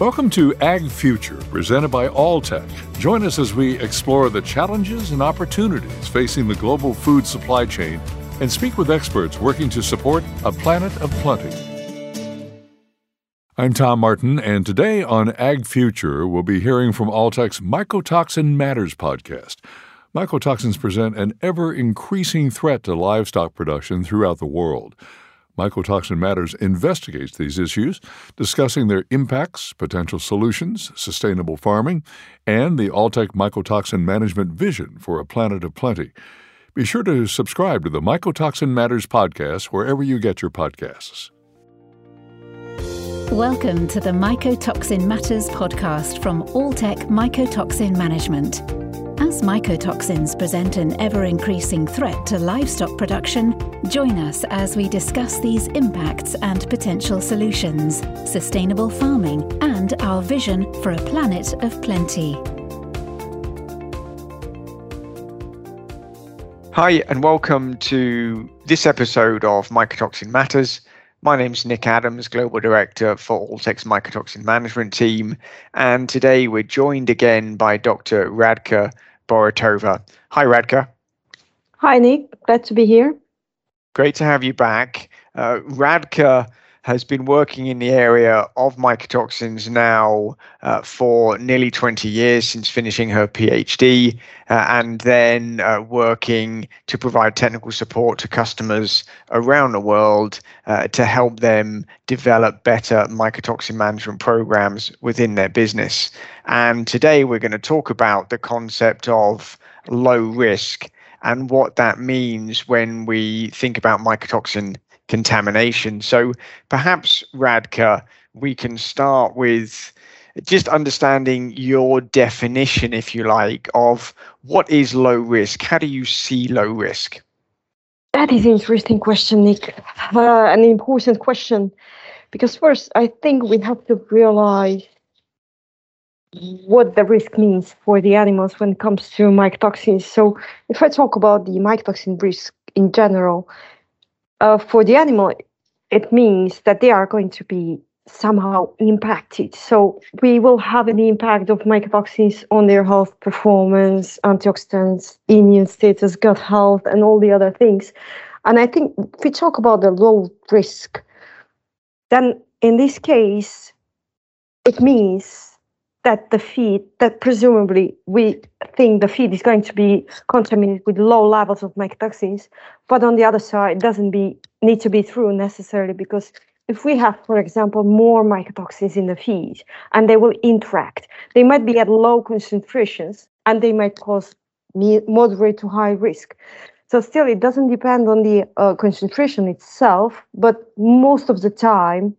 Welcome to Ag Future, presented by Alltech. Join us as we explore the challenges and opportunities facing the global food supply chain and speak with experts working to support a planet of plenty. I'm Tom Martin, and today on Ag Future, we'll be hearing from Alltech's Mycotoxin Matters podcast. Mycotoxins present an ever-increasing threat to livestock production throughout the world. Mycotoxin Matters investigates these issues, discussing their impacts, potential solutions, sustainable farming, and the Alltech mycotoxin management vision for a planet of plenty. Be sure to subscribe to the Mycotoxin Matters podcast wherever you get your podcasts. Welcome to the Mycotoxin Matters podcast from Alltech Mycotoxin Management. As mycotoxins present an ever-increasing threat to livestock production, join us as we discuss these impacts and potential solutions, sustainable farming, and our vision for a planet of plenty. Hi, and welcome to this episode of Mycotoxin Matters. My name's Nick Adams, Global Director for Alltech's Mycotoxin Management Team, and today we're joined again by Dr. Radka Borotova. Hi, Radka. Hi, Nick. Glad to be here. Great to have you back. Radka has been working in the area of mycotoxins now for nearly 20 years since finishing her PhD, and then working to provide technical support to customers around the world to help them develop better mycotoxin management programs within their business. And today we're going to talk about the concept of low risk and what that means when we think about mycotoxin contamination. So perhaps, Radka, we can start with just understanding your definition, if you like, of what is low risk. How do you see low risk? That is an interesting question, Nick. An important question. Because first, I think we have to realize what the risk means for the animals when it comes to mycotoxins. So if I talk about the mycotoxin risk in general, for the animal, it means that they are going to be somehow impacted. So we will have an impact of mycotoxins on their health, performance, antioxidants, immune status, gut health, and all the other things. And I think if we talk about the low risk, then in this case, it means that the feed, that presumably we think the feed is going to be contaminated with low levels of mycotoxins, but on the other side, doesn't need to be true necessarily, because if we have, for example, more mycotoxins in the feed and they will interact, they might be at low concentrations and they might cause moderate to high risk. So still, it doesn't depend on the concentration itself, but most of the time,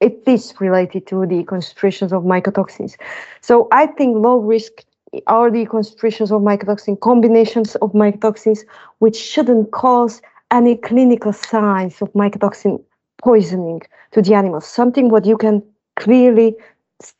it is related to the concentrations of mycotoxins. So I think low risk are the concentrations of mycotoxin, combinations of mycotoxins, which shouldn't cause any clinical signs of mycotoxin poisoning to the animals. Something what you can clearly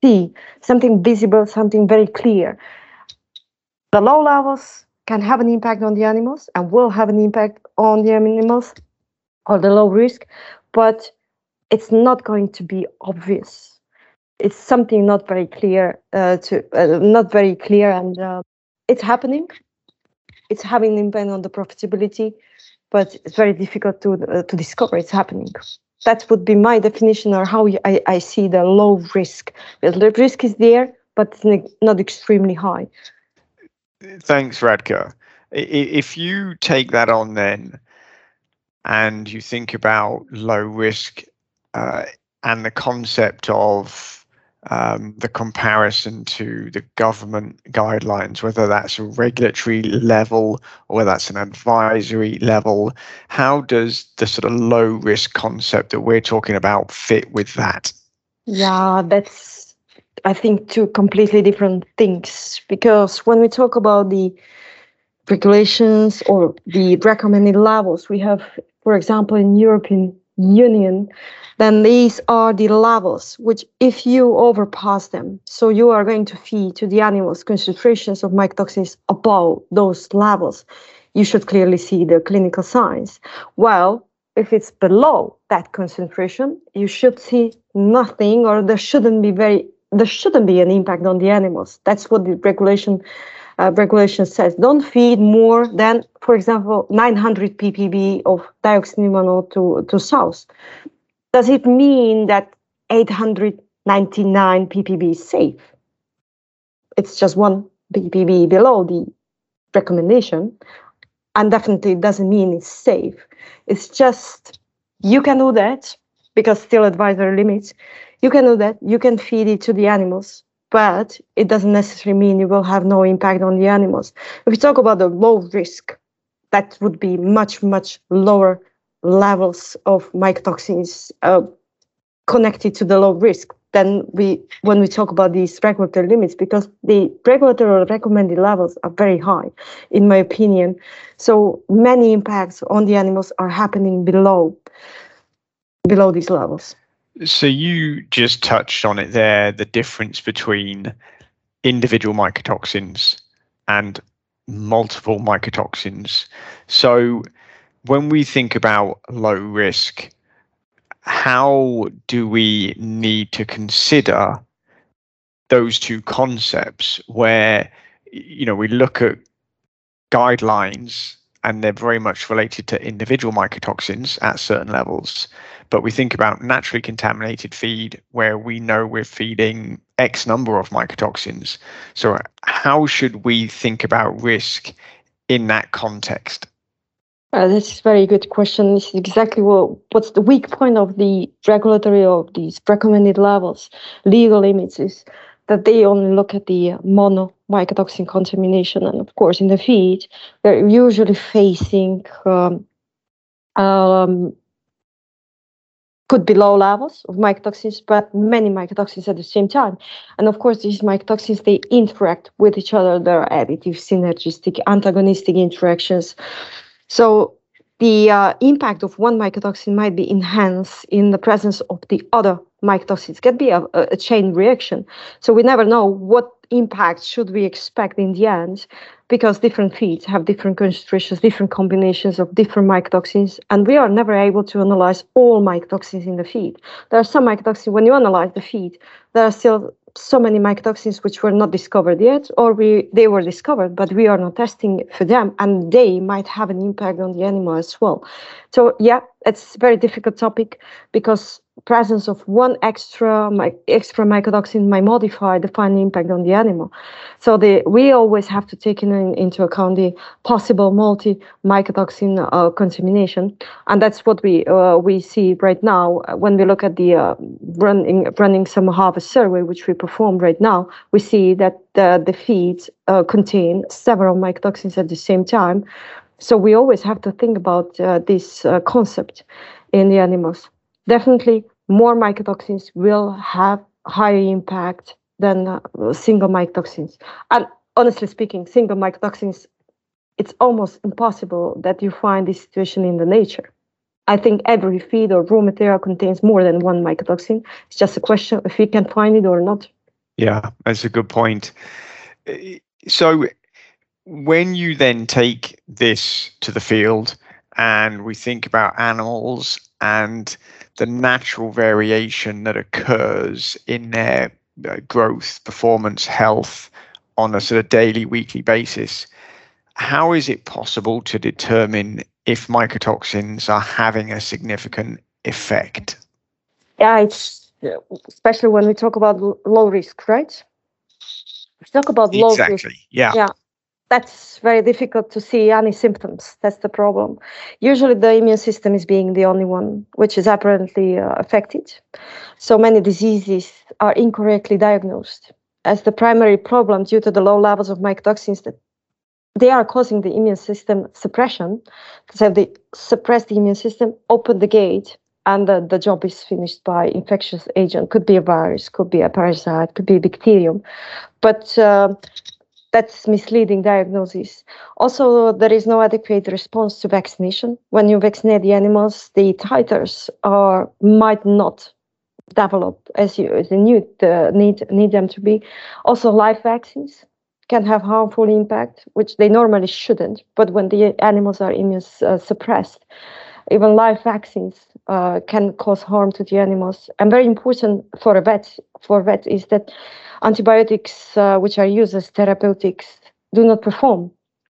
see, something visible, something very clear. The low levels can have an impact on the animals and will have an impact on the animals, or the low risk, but it's not going to be obvious. It's something not very clear, and it's happening. It's having an impact on the profitability, but it's very difficult to discover it's happening. That would be my definition, or how I see the low risk. The risk is there, but it's not extremely high. Thanks, Radka. If you take that on then, and you think about low risk, and the concept of the comparison to the government guidelines, whether that's a regulatory level or whether that's an advisory level, how does the sort of low risk concept that we're talking about fit with that? Yeah, that's, I think, two completely different things, because when we talk about the regulations or the recommended levels, we have, for example, in European Union, then these are the levels which, if you overpass them, so you are going to feed to the animals concentrations of mycotoxins above those levels, you should clearly see the clinical signs. Well, if it's below that concentration, you should see nothing, or there shouldn't be very there shouldn't be an impact on the animals. That's what the regulation says. Don't feed more than, for example, 900 ppb of dioxynimonol to sows. Does it mean that 899 ppb is safe? It's just 1 ppb below the recommendation, and definitely it doesn't mean it's safe. It's just, you can do that, because still advisory limits, you can do that, you can feed it to the animals, but it doesn't necessarily mean you will have no impact on the animals. If we talk about the low risk, that would be much, much lower levels of mycotoxins connected to the low risk than when we talk about these regulatory limits, because the regulatory or recommended levels are very high, in my opinion. So many impacts on the animals are happening below these levels. So you just touched on it there, the difference between individual mycotoxins and multiple mycotoxins. So when we think about low risk, how do we need to consider those two concepts where, you know, we look at guidelines and they're very much related to individual mycotoxins at certain levels, but we think about naturally contaminated feed where we know we're feeding X number of mycotoxins. So how should we think about risk in that context? That's a very good question. This is exactly what's the weak point of the regulatory or these recommended levels, legal limits, is that they only look at the mono mycotoxin contamination. And of course, in the feed, we're usually facing could be low levels of mycotoxins, but many mycotoxins at the same time. And of course, these mycotoxins, they interact with each other. There are additive, synergistic, antagonistic interactions. So the impact of one mycotoxin might be enhanced in the presence of the other mycotoxins. It can be a chain reaction. So we never know what impact should we expect in the end, because different feeds have different concentrations, different combinations of different mycotoxins, and we are never able to analyze all mycotoxins in the feed. There are some mycotoxins, when you analyze the feed, there are still so many mycotoxins which were not discovered yet, or they were discovered, but we are not testing for them, and they might have an impact on the animal as well. So yeah, it's a very difficult topic, because presence of one extra mycotoxin might modify the final impact on the animal. So we always have to take into account the possible multi-mycotoxin contamination, and that's what we see right now when we look at the running summer harvest survey, which we perform right now. We see that the feeds contain several mycotoxins at the same time. So we always have to think about this concept in the animals. Definitely, more mycotoxins will have higher impact than single mycotoxins. And honestly speaking, single mycotoxins, it's almost impossible that you find this situation in the nature. I think every feed or raw material contains more than one mycotoxin. It's just a question if we can find it or not. Yeah, that's a good point. So when you then take this to the field and we think about animals and the natural variation that occurs in their growth, performance, health on a sort of daily, weekly basis, how is it possible to determine if mycotoxins are having a significant effect? Yeah, it's especially when we talk about low risk, right? We talk about low risk. Exactly, yeah. That's very difficult to see any symptoms. That's the problem. Usually the immune system is being the only one which is apparently affected. So many diseases are incorrectly diagnosed as the primary problem due to the low levels of mycotoxins that they are causing the immune system suppression. So they suppress the immune system, open the gate, and the job is finished by infectious agent. Could be a virus, could be a parasite, could be a bacterium. But that's misleading diagnosis. Also, there is no adequate response to vaccination. When you vaccinate the animals, the titers might not develop as you need them to be. Also, live vaccines can have harmful impact, which they normally shouldn't, but when the animals are immune suppressed, even live vaccines can cause harm to the animals. And very important for a vet for vets is that antibiotics which are used as therapeutics do not perform.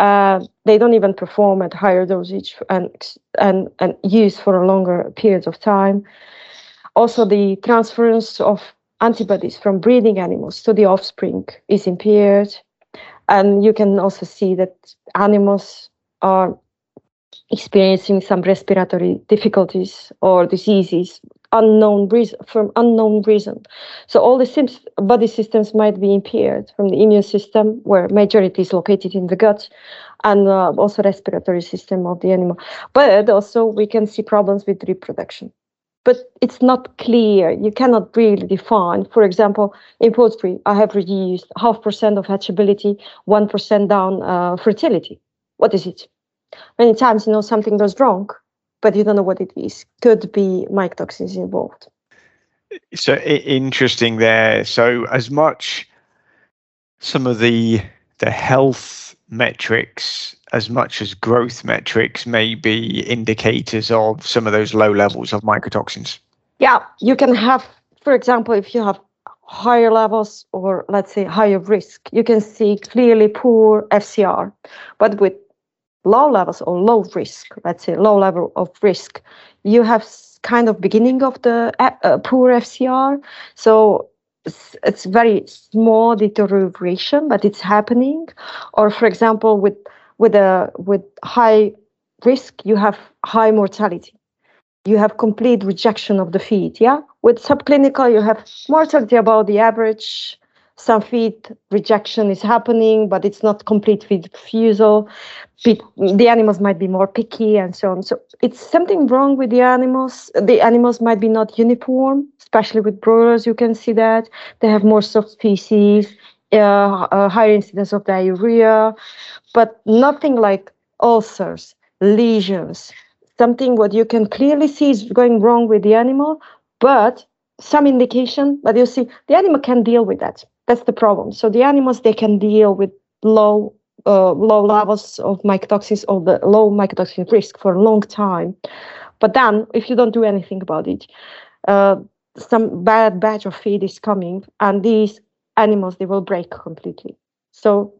They don't even perform at higher dosage and use for a longer period of time. Also, the transference of antibodies from breeding animals to the offspring is impaired. And you can also see that animals are experiencing some respiratory difficulties or diseases from unknown reason. So all the body systems might be impaired, from the immune system, where majority is located in the gut, and also respiratory system of the animal. But also we can see problems with reproduction. But it's not clear. You cannot really define. For example, in poultry, I have reduced 0.5% of hatchability, 1% down fertility. What is it? Many times, something goes wrong, but you don't know what it is. Could be mycotoxins involved. So interesting there. So as much some of the health metrics, as much as growth metrics, may be indicators of some of those low levels of mycotoxins. Yeah, you can have, for example, if you have higher levels or let's say higher risk, you can see clearly poor FCR. But with low levels or low risk, let's say low level of risk, you have kind of beginning of the poor FCR. So it's very small deterioration, but it's happening. Or for example, with high risk, you have high mortality. You have complete rejection of the feed, yeah? With subclinical, you have mortality about the average. Some feed rejection is happening, but it's not complete feed refusal. The animals might be more picky and so on. So it's something wrong with the animals. The animals might be not uniform, especially with broilers, you can see that. They have more soft species. Higher incidence of diarrhea, but nothing like ulcers, lesions, something what you can clearly see is going wrong with the animal, but some indication, but you see the animal can deal with that. That's the problem. So the animals, they can deal with low levels of mycotoxins or the low mycotoxin risk for a long time. But then if you don't do anything about it, some bad batch of feed is coming, and these animals, they will break completely. So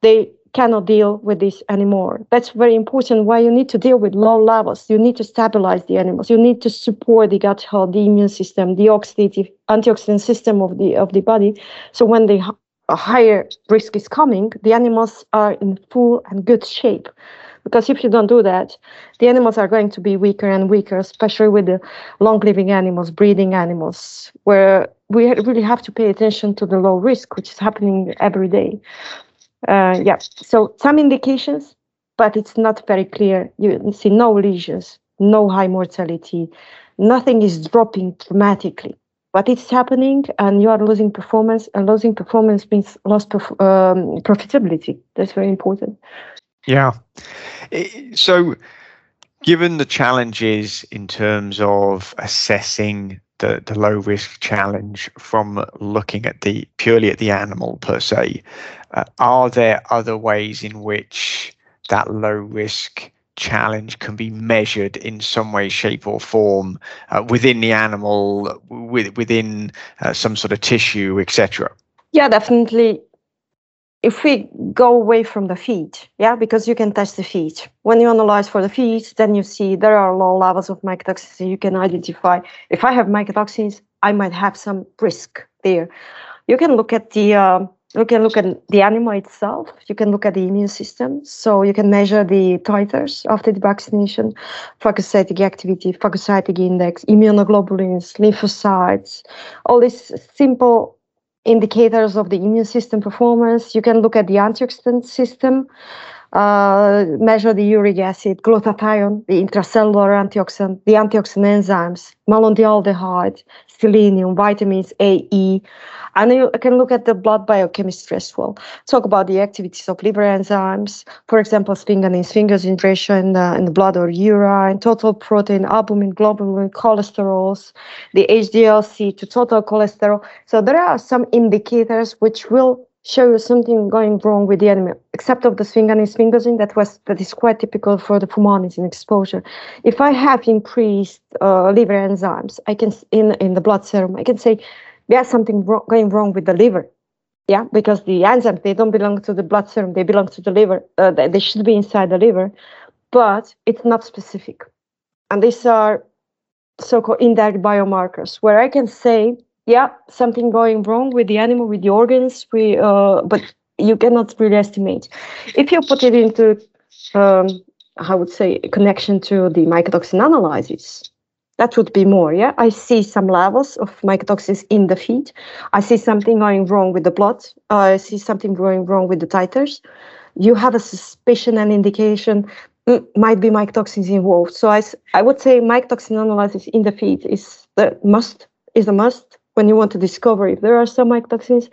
they cannot deal with this anymore. That's very important, why you need to deal with low levels. You need to stabilize the animals. You need to support the gut health, the immune system, the oxidative antioxidant system of the body. So when the higher risk is coming, the animals are in full and good shape. Because if you don't do that, the animals are going to be weaker and weaker, especially with the long-living animals, breeding animals, where we really have to pay attention to the low risk, which is happening every day. So some indications, but it's not very clear. You see no lesions, no high mortality, nothing is dropping dramatically. But it's happening, and you are losing performance, and losing performance means lost profitability. That's very important. Yeah. So given the challenges in terms of assessing the low risk challenge from looking at purely at the animal per se, are there other ways in which that low risk challenge can be measured in some way, shape or form within the animal, within some sort of tissue, etc.? Yeah, definitely. If we go away from the feed, yeah, because you can test the feed. When you analyze for the feed, then you see there are low levels of mycotoxins. So you can identify, if I have mycotoxins, I might have some risk there. You can look at the animal itself. You can look at the immune system. So you can measure the titers after the vaccination, phagocytic activity, phagocytic index, immunoglobulins, lymphocytes, all these simple indicators of the immune system performance. You can look at the antioxidant system, measure the uric acid, glutathione, the intracellular antioxidant, the antioxidant enzymes, malondialdehyde, selenium, vitamins A, E. And you can look at the blood biochemistry as well. Talk about the activities of liver enzymes, for example, sphingosine ratio in the blood or urine, total protein, albumin, globulin, cholesterols, the HDLC to total cholesterol. So there are some indicators which will show you something going wrong with the animal, except of the sphingosine that is quite typical for the fumonisin exposure. If I have increased liver enzymes, I can in the blood serum, I can say there's something going wrong with the liver. Yeah, because the enzymes, they don't belong to the bloodstream, they belong to the liver. They should be inside the liver, but it's not specific. And these are so-called indirect biomarkers, where I can say, yeah, something going wrong with the animal, with the organs, but you cannot really estimate. If you put it into, I would say, a connection to the mycotoxin analysis, that would be more, yeah? I see some levels of mycotoxins in the feed. I see something going wrong with the blood. I see something going wrong with the titers. You have a suspicion and indication might be mycotoxins involved. So I would say mycotoxin analysis in the feed is a must when you want to discover if there are some mycotoxins.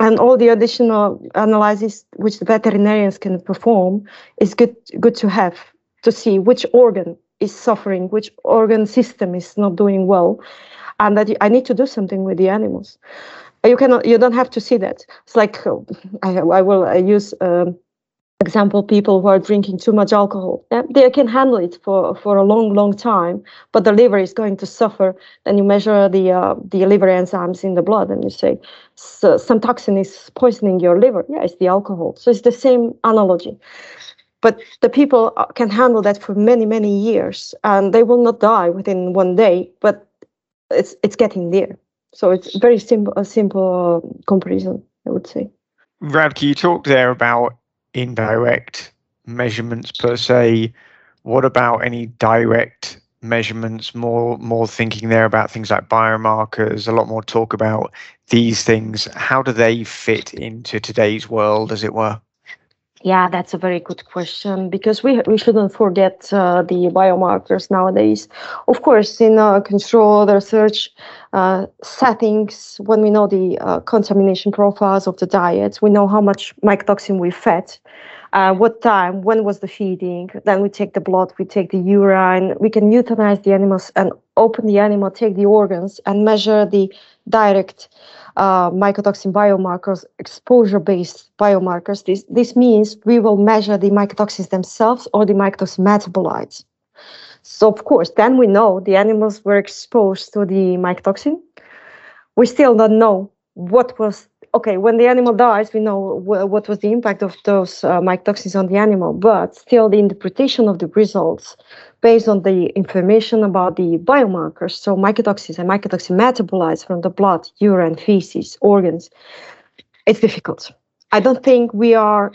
And all the additional analysis which the veterinarians can perform is good to have, to see which organ is suffering, which organ system is not doing well, and that I need to do something with the animals. You don't have to see that. It's like, I use example, people who are drinking too much alcohol. Yeah? They can handle it for a long, long time, but the liver is going to suffer. Then you measure the liver enzymes in the blood, and you say, so some toxin is poisoning your liver. Yeah, it's the alcohol. So it's the same analogy. But the people can handle that for many, many years, and they will not die within one day, but it's getting there. So it's very simple comparison, I would say. Radka, you talked there about indirect measurements per se. What about any direct measurements? More thinking there about things like biomarkers, a lot more talk about these things. How do they fit into today's world, as it were? Yeah, that's a very good question, because we shouldn't forget the biomarkers nowadays. Of course, in controlled research settings, when we know the contamination profiles of the diet, we know how much mycotoxin we fed, what time, when was the feeding, then we take the blood, we take the urine, we can euthanize the animals and open the animal, take the organs, and measure the direct mycotoxin biomarkers, exposure-based biomarkers. This means we will measure the mycotoxins themselves or the mycotoxin metabolites. So, of course, then we know the animals were exposed to the mycotoxin. We still don't know what was... Okay, when the animal dies, we know what was the impact of those mycotoxins on the animal, but still the interpretation of the results based on the information about the biomarkers, so mycotoxins and mycotoxin metabolites from the blood, urine, feces, organs, it's difficult. I don't think we are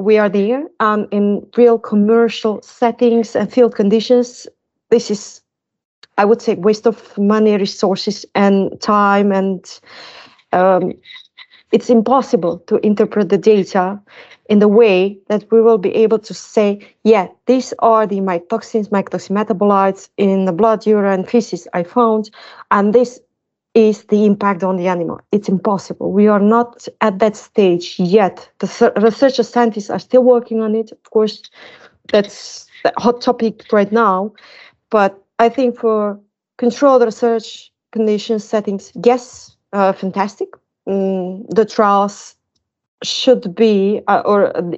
there. In real commercial settings and field conditions, this is, I would say, waste of money, resources, and time, and it's impossible to interpret the data in the way that we will be able to say, yeah, these are the mycotoxins, mycotoxin metabolites in the blood, urine, feces I found, and this is the impact on the animal. It's impossible. We are not at that stage yet. The researchers, scientists are still working on it. Of course, that's the hot topic right now. But I think for controlled research conditions, settings, yes, fantastic. The trials should be,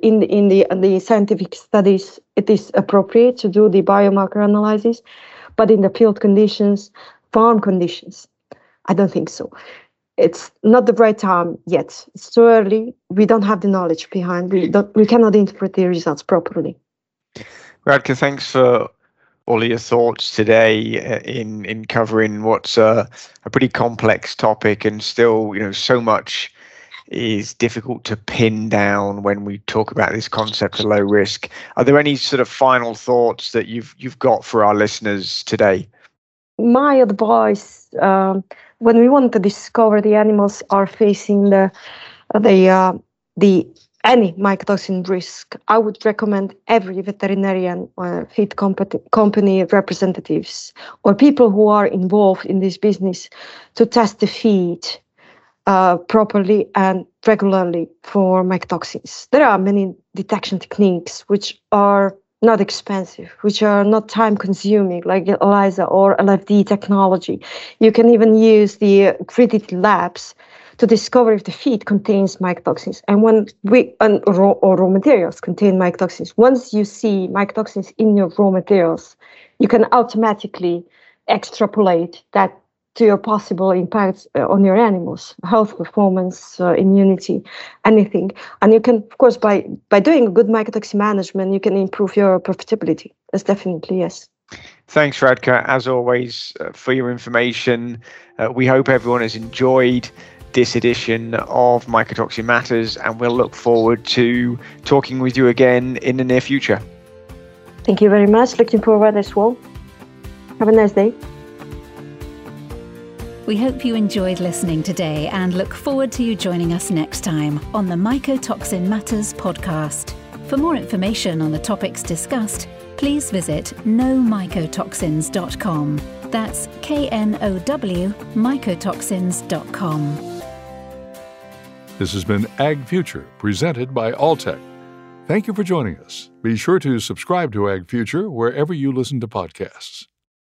in the scientific studies, it is appropriate to do the biomarker analysis, but in the field conditions, farm conditions, I don't think so. It's not the right time yet. It's too early. We don't have the knowledge behind. We cannot interpret the results properly. Radka, thanks for all of your thoughts today in covering what's a pretty complex topic, and still, you know, so much is difficult to pin down when we talk about this concept of low risk. Are there any sort of final thoughts that you've got for our listeners today? My advice, when we want to discover the animals are facing any mycotoxin risk, I would recommend every veterinarian or feed company representatives or people who are involved in this business to test the feed properly and regularly for mycotoxins. There are many detection techniques which are not expensive, which are not time-consuming, like ELISA or LFD technology. You can even use the accredited labs to discover if the feed contains mycotoxins and raw materials contain mycotoxins. Once you see mycotoxins in your raw materials, you can automatically extrapolate that to your possible impacts on your animals, health, performance, immunity, anything. And you can, of course, by doing good mycotoxin management, you can improve your profitability. That's definitely yes. Thanks, Radka, as always, for your information. We hope everyone has enjoyed this edition of Mycotoxin Matters, and we'll look forward to talking with you again in the near future. Thank you very much. Looking forward as well. Have a nice day. We hope you enjoyed listening today and look forward to you joining us next time on the Mycotoxin Matters podcast. For more information on the topics discussed, please visit knowmycotoxins.com. That's KNOW mycotoxins.com. This has been Ag Future, presented by Alltech. Thank you for joining us. Be sure to subscribe to Ag Future wherever you listen to podcasts.